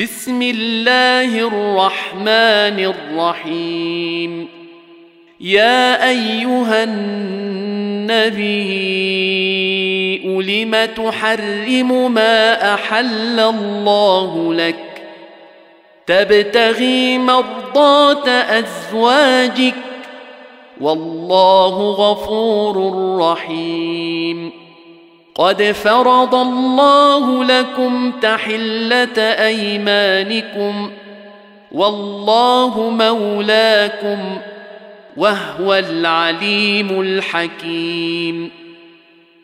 بسم الله الرحمن الرحيم. يا أيها النبي لم تحرم ما أحل الله لك؟ تبتغي مرضات أزواجك والله غفور رحيم. قد فرض الله لكم تحلة أيمانكم والله مولاكم وهو العليم الحكيم.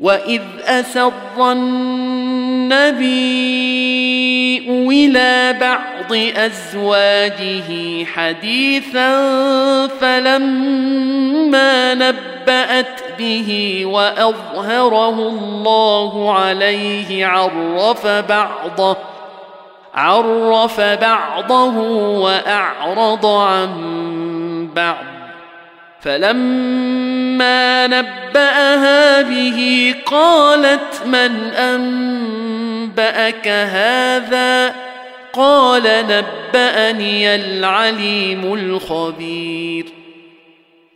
وإذ أسر النبي إلى بعض أزواجه حديثا فلما نبأت به وأظهره الله عليه عرف بعضه وأعرض عن بعض، فلما نبأها به قالت من أنبأك هذا؟ قال نبأني العليم الخبير.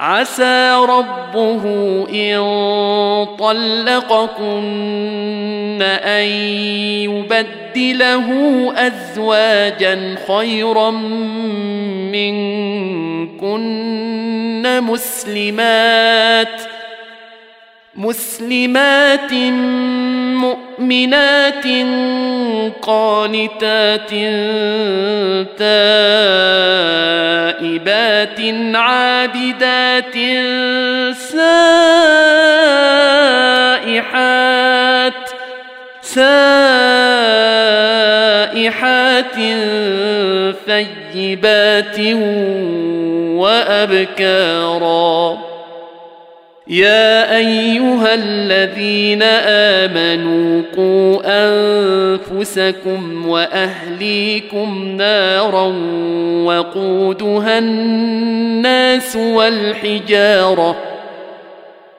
عسى ربه إن طلقكن أن يبدله أزواجا خيرا منكن مسلمات مؤمنات قانتات تائبات عابدات سائحات ثيبات وأبكارا. يا أيها الذين آمنوا قوا أنفسكم وأهليكم نارا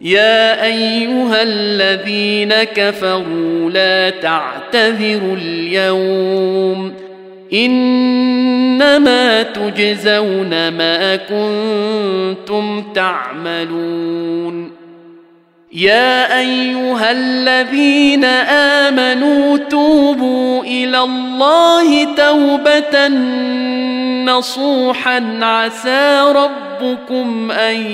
يا أيها الذين كفروا لا تعتذروا اليوم إنما تجزون ما كنتم تعملون. يا أيها الذين آمنوا توبوا إلى الله توبة نصوحا عسى ربكم أن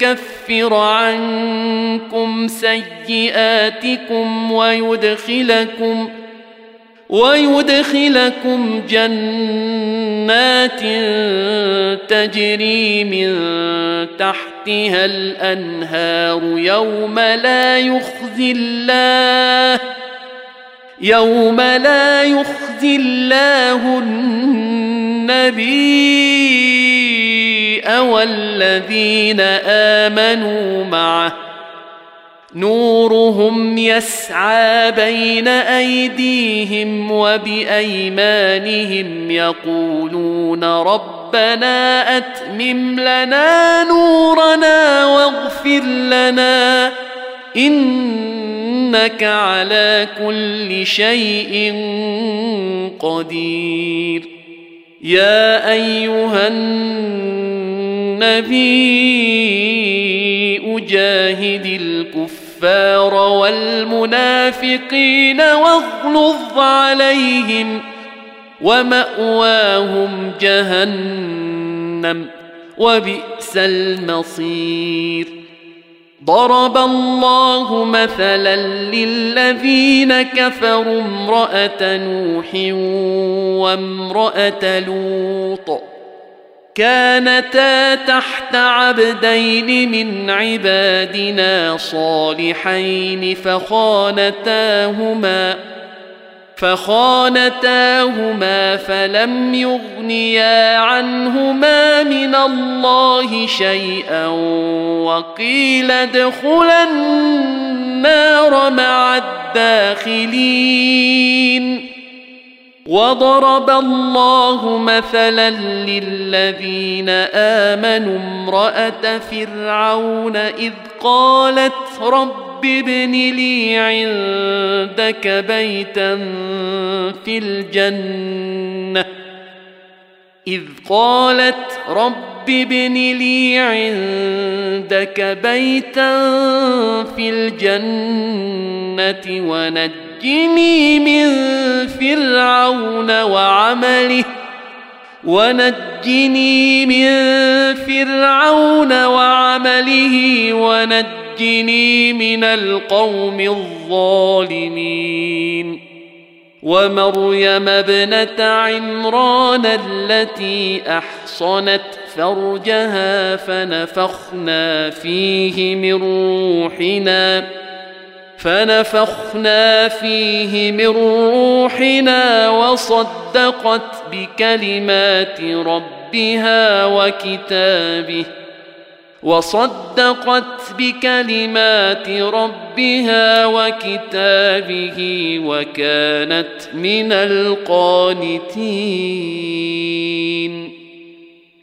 يكفر عنكم سيئاتكم ويدخلكم جنات تجري من تحتها الأنهار يوم لا يخزي الله النبي والذين آمنوا معه، نورهم يسعى بين أيديهم وبأيمانهم يقولون ربنا أتمم لنا نورنا واغفر لنا إنك على كل شيء قدير. يا أيها النبي جاهد الكفار والمنافقين واغلظ عليهم ومأواهم جهنم وبئس وبئس المصير. ضرب الله مثلا للذين كفروا امرأة نوح وامرأة لوط كانتا تحت عبدين من عبادنا صالحين فخانتاهما فلم يغنيا عنهما من الله شيئا وقيل ادخلا النار مع الداخلين. وضرب الله مثلا للذين آمنوا امرأة فرعون إذ قالت رب ابن لي عندك بيتا في الجنة ونجني من فرعون وعمله ونجني من القوم الظالمين. ومريم ابنة عمران التي أحصنت فرجها فنفخنا فيه من روحنا وصدقت بكلمات ربها وكتابه وكانت من القانتين.